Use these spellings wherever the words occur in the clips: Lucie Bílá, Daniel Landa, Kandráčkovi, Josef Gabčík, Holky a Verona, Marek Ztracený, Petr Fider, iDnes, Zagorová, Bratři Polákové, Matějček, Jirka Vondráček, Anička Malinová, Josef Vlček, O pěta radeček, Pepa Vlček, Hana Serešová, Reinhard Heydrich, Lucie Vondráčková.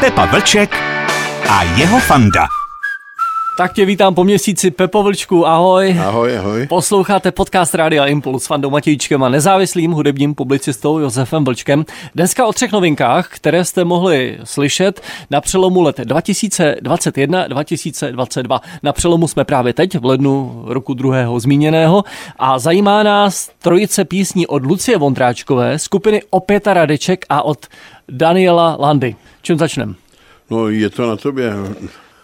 Pepa Vlček a jeho fanda. Tak tě vítám po měsíci, Pepo Vlčku, ahoj. Ahoj, ahoj. Posloucháte podcast Rádia Impuls s fandou Matějčkem a nezávislým hudebním publicistou Josefem Vlčkem. Dneska o třech novinkách, které jste mohli slyšet na přelomu let 2021-2022. Na přelomu jsme právě teď, v lednu roku druhého zmíněného. A zajímá nás trojice písní od Lucie Vondráčkové, skupiny O pěta radeček a od Daniela Landy. Čím začneme? No, je to na tobě.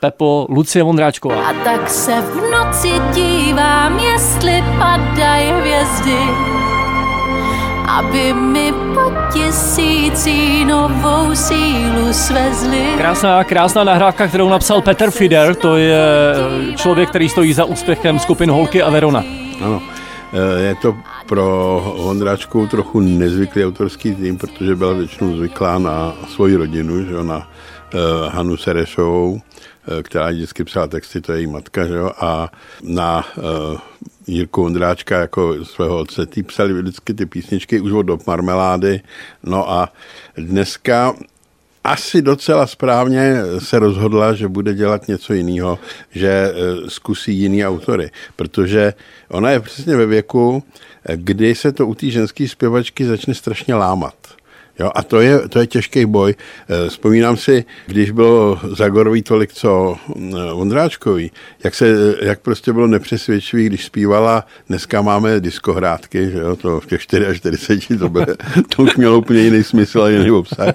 Pepo, Lucie Vondráčková. A tak se v noci dívám, jestli padají hvězdy, aby mi po tisící novou sílu svezli. Krásná nahrávka, kterou napsal Petr Fider, to je člověk, který stojí za úspěchem skupin Holky a Verona. Ano, je to pro Vondráčku trochu nezvyklý autorský tým, protože byla většinou zvyklá na svoji rodinu, že ona Hanu Serešovou, která vždycky psala texty, to je její matka, že jo? A na Jirku Vondráčka jako svého otce, ty psali vždycky ty písničky už od dob Marmelády. No a dneska asi docela správně se rozhodla, že bude dělat něco jiného, že zkusí jiný autory, protože ona je přesně ve věku, kdy se to u té ženské zpěvačky začne strašně lámat. Jo, a to je těžký boj. Vzpomínám si, když bylo Zagorový tolik, co Vondráčkový, jak prostě bylo nepřesvědčivý, když zpívala, dneska máme diskohrádky, že jo, to v těch 44, to už mělo úplně jiný smysl a jiný obsah.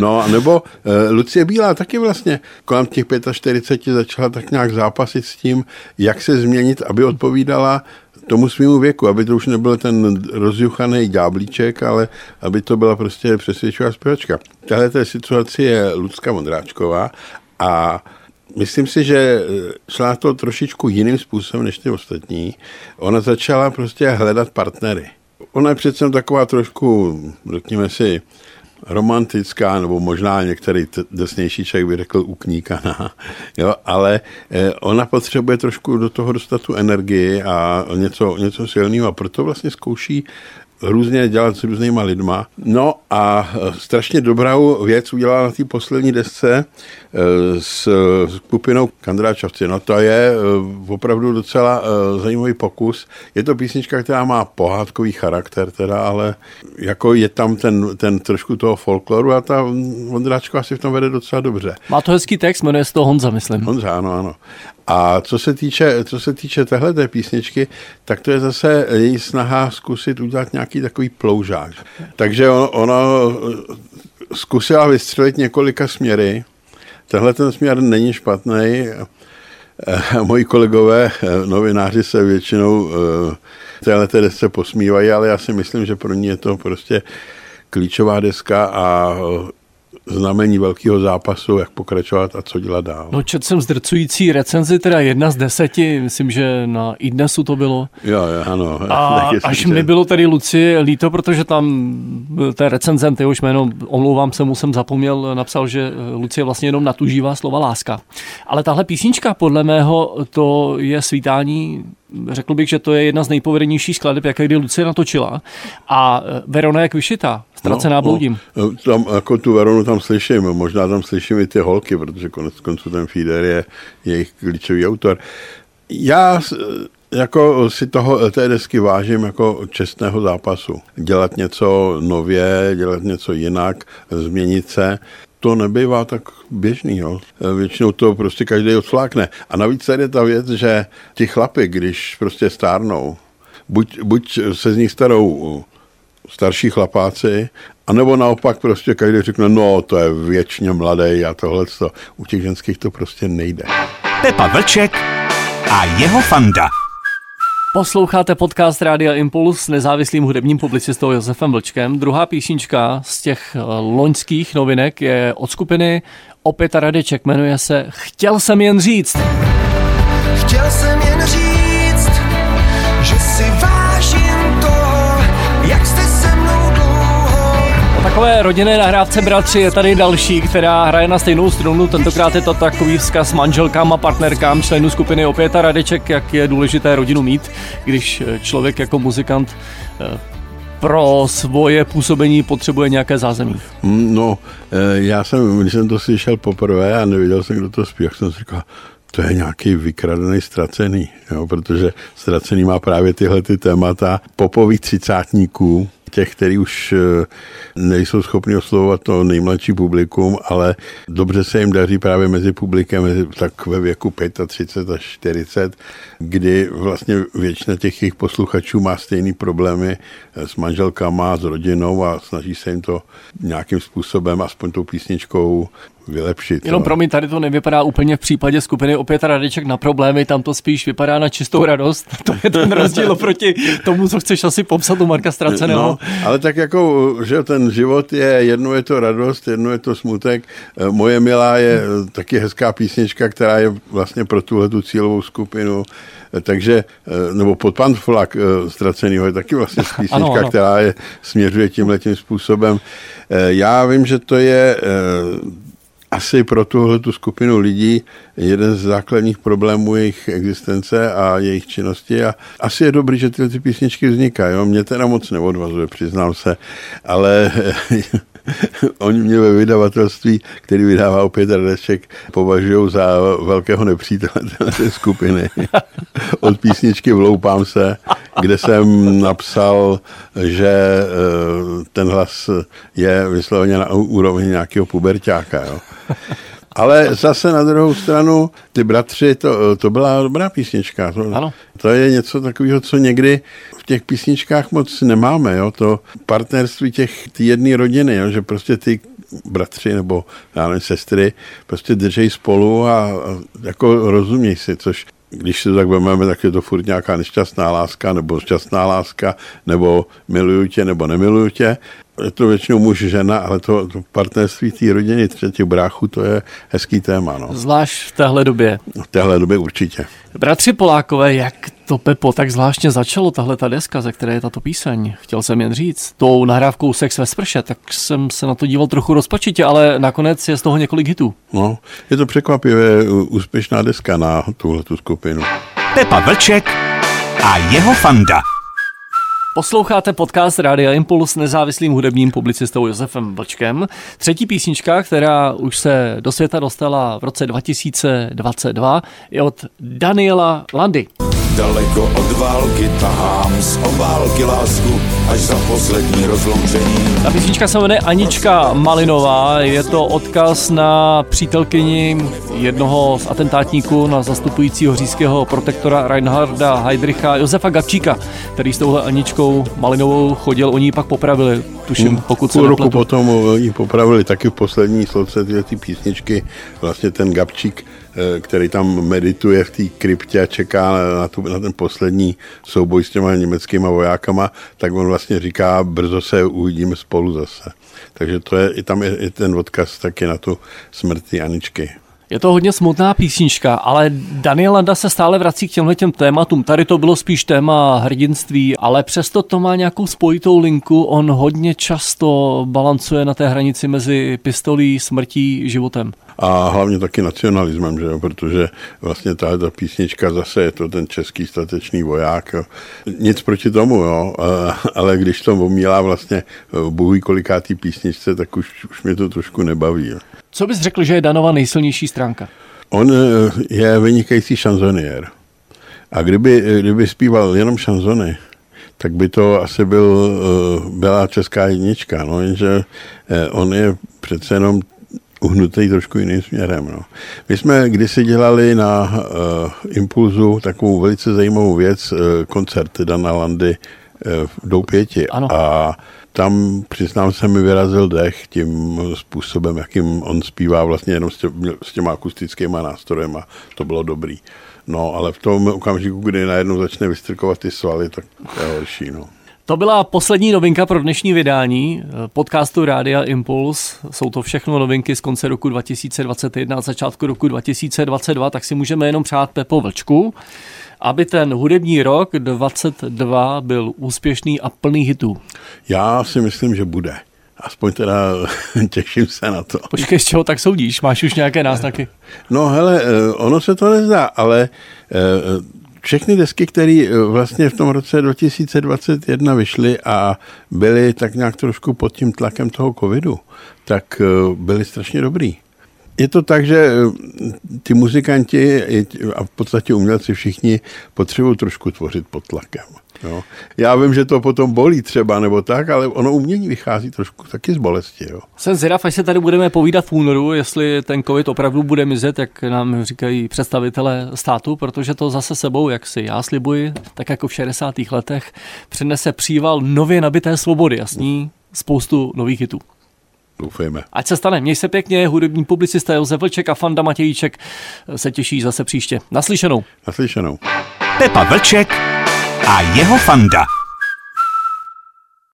No, nebo Lucie Bílá taky vlastně kolem těch 45 začala tak nějak zápasit s tím, jak se změnit, aby odpovídala tomu svýmu věku, aby to už nebyl ten rozjuchaný ďáblíček, ale aby to byla prostě přesvědčivá zpěvačka. V této situaci je Lucka Vondráčková a myslím si, že šla to trošičku jiným způsobem než ty ostatní. Ona začala prostě hledat partnery. Ona je přece taková trošku, řekněme si, romantická, nebo možná některý drsnější člověk by řekl ukníkaná, jo, ale ona potřebuje trošku do toho dostat tu energii a něco silného, a proto vlastně zkouší různě dělat s různýma lidma. No a strašně dobrou věc udělala na té poslední desce s skupinou Kandráčkovi. No to je opravdu docela zajímavý pokus. Je to písnička, která má pohádkový charakter teda, ale jako je tam ten trošku toho folkloru a ta Vondráčka asi v tom vede docela dobře. Má to hezký text, jmenuje se to Honza, myslím. Honza, ano. A co se týče téhleté písničky, tak to je zase její snaha zkusit udělat nějaký takový ploužák. Takže ona zkusila vystřelit několika směry. Tenhle ten směr není špatný. Moji kolegové novináři se většinou téhleté desce posmívají, ale já si myslím, že pro ní je to prostě klíčová deska a znamení velkého zápasu, jak pokračovat a co dělat dál. No, četl jsem zdrcující recenzi, teda 1 z 10, myslím, že na iDnesu to bylo. Jo, ano. A až mi bylo tady Lucie líto, protože tam ten recenzent, jehož jméno, omlouvám se, mu jsem zapomněl, napsal, že Lucie vlastně jenom natužívá slova láska. Ale tahle písnička, podle mého, to je svítání. Řekl bych, že to je 1 z nejpovedenějších skladeb, jaké kdy Lucie natočila. A Verona jak vyšitá, ztracená bloudím. Tam, jako tu Veronu tam slyším, možná tam slyším i ty holky, protože koneckonců ten Fider je jejich klíčový autor. Já jako si té desky vážím jako čestného zápasu. Dělat něco nově, dělat něco jinak, změnit se. To nebývá tak běžný, jo. Většinou to prostě každý odflákne. A navíc tady je ta věc, že ti chlapi, když prostě stárnou, buď se z nich starou starší chlapáci, anebo naopak prostě každý řekne, no to je věčně mladý a tohleto. U těch ženských to prostě nejde. Pepa Vlček a jeho fanda. Posloucháte podcast Rádia Impuls s nezávislým hudebním publicistou Josefem Vlčkem. Druhá písnička z těch loňských novinek je od skupiny O pěta radeček. Jmenuje se Chtěl jsem jen říct. Chtěl jsem jen říct, že si vážím toho, jak jste se mnou dlouho. O takové rodinné nahrávce Bratři je tady další, která hraje na stejnou strunu. Tentokrát je to takový vzkaz manželkám a partnerkám členů skupiny O pěta radeček, jak je důležité rodinu mít, když člověk jako muzikant pro svoje působení potřebuje nějaké zázemí. No, já jsem, když jsem to slyšel poprvé a neviděl jsem, kdo to zpíval, jsem si říkal, to je nějaký vykradený Ztracený, jo, protože Ztracený má právě tyhle ty témata popových třicátníků, těch, který už nejsou schopni oslovovat to nejmladší publikum, ale dobře se jim daří právě mezi publikem, tak ve věku 35 až 40, kdy vlastně většina těch jejich posluchačů má stejné problémy s manželkama, s rodinou a snaží se jim to nějakým způsobem, aspoň tou písničkou, vylepšit. Jenom promiň, tady to nevypadá úplně v případě skupiny O pěta radeček na problémy, tam to spíš vypadá na čistou radost. To je ten rozdíl oproti tomu, co chceš asi popsat u Marka Ztraceného. No, ale tak jako, že ten život je, jednou je to radost, jednou je to smutek. Moje milá je taky hezká písnička, která je vlastně pro tuhletu cílovou skupinu. Takže, nebo pod panflak Ztracenýho je taky vlastně písnička, ano. která je, směřuje tímhletím způsobem. Já vím, že to je asi pro tuhletu skupinu lidí jeden z základních problémů jejich existence a jejich činnosti a asi je dobrý, že tyhle ty písničky vznikají. Jo? Mě teda moc neodvazuje, přiznám se, ale oni mě ve vydavatelství, který vydává O pěta radeček, považují za velkého nepřítele té skupiny. Od písničky Vloupám se, kde jsem napsal, že ten hlas je vysloveně na úrovni nějakého puberťáka. Jo. Ale zase na druhou stranu, ty Bratři, to byla dobrá písnička. To je něco takového, co někdy v těch písničkách moc nemáme. Jo? To partnerství těch jedné rodiny, jo? Že prostě ty bratři nebo já nevím, sestry prostě držejí spolu a jako rozumějí si, což když se to tak vezmeme, tak je to furt nějaká nešťastná láska nebo šťastná láska nebo miluju tě nebo nemiluju tě. Je to většinou muž, žena, ale to partnerství té rodiny, třetí bráchu, to je hezký téma. No. Zvlášť v téhle době. V téhle době určitě. Bratři Polákové, jak to, Pepo, tak zvláštně začalo tahle ta deska, ze které je tato píseň, chtěl jsem jen říct. Tou nahrávkou Sex ve sprše, tak jsem se na to díval trochu rozpačitě, ale nakonec je z toho několik hitů. No, je to překvapivě úspěšná deska na tuhletu skupinu. Pepa Vlček a jeho fanda. Posloucháte podcast Rádia Impuls s nezávislým hudebním publicistou Josefem Vlčkem. Třetí písnička, která už se do světa dostala v roce 2022, je od Daniela Landy. Daleko od války tahám z obálky lásku až za poslední rozloučení. Ta písnička se jmenuje Anička Malinová. Je to odkaz na přítelkyni jednoho z atentátníků na zastupujícího říšského protektora Reinharda Heydricha Josefa Gabčíka, který s touhle Aničkou Malinovou chodil. Oni ji pak popravili, tuším, pokud se nepletu. Půl roku potom ji popravili taky v poslední sloce ty písničky. Vlastně ten Gabčík, který tam medituje v té kryptě a čeká na ten poslední souboj s těma německýma vojákama, tak on vlastně říká, brzo se uvidíme spolu zase. Takže to je, i tam je i ten odkaz taky na tu smrt Aničky. Je to hodně smutná písnička, ale Daniel Landa se stále vrací k těmhletěm tématům. Tady to bylo spíš téma hrdinství, ale přesto to má nějakou spojitou linku. On hodně často balancuje na té hranici mezi pistolí, smrtí, životem. A hlavně taky nacionalismem, že jo? Protože vlastně tato písnička zase je to ten český statečný voják. Jo? Nic proti tomu, jo? Ale když to omílá vlastně bohu kolikátý písničce, tak už mě to trošku nebaví. Jo? Co bys řekl, že je Danova nejsilnější stránka? On je vynikající šanzoniér. A kdyby zpíval jenom šanzony, tak by to asi byla česká jednička. No? Jenže on je přece jenom uhnutý trošku jiným směrem. No. My jsme kdysi dělali na Impulzu takovou velice zajímavou věc, koncert Dana Landy v Doupěti. Ano. A tam, přiznám se, mi vyrazil dech tím způsobem, jakým on zpívá vlastně jenom s těma akustickýma nástrojem a to bylo dobrý. No, ale v tom okamžiku, kdy najednou začne vystrkovat ty svaly, tak to je horší, no. To byla poslední novinka pro dnešní vydání podcastu Rádia Impuls. Jsou to všechno novinky z konce roku 2021 a začátku roku 2022, tak si můžeme jenom přát, Pepo Vlčku, aby ten hudební rok 2022 byl úspěšný a plný hitů. Já si myslím, že bude. Aspoň teda těším se na to. Počkej, z čeho tak soudíš? Máš už nějaké náznaky? No hele, ono se to nezdá, ale všechny desky, které vlastně v tom roce 2021 vyšly a byly tak nějak trošku pod tím tlakem toho covidu, tak byly strašně dobrý. Je to tak, že ty muzikanti a v podstatě umělci všichni potřebují trošku tvořit pod tlakem. Jo. Já vím, že to potom bolí třeba nebo tak, ale ono umění vychází trošku taky z bolesti. Jo. Jsem zvědav, až se tady budeme povídat v únoru, jestli ten covid opravdu bude mizet, jak nám říkají představitelé státu, protože to zase sebou, jak si já slibuji, tak jako v 60. letech, přinese příval nově nabité svobody a s ní spoustu nových hitů. Doufejme. Ať se stane, měj se pěkně, hudební publicista Josef Vlček a fanda Matějček se těší zase příště. Naslyšenou. Pepa Vlček a jeho fanda.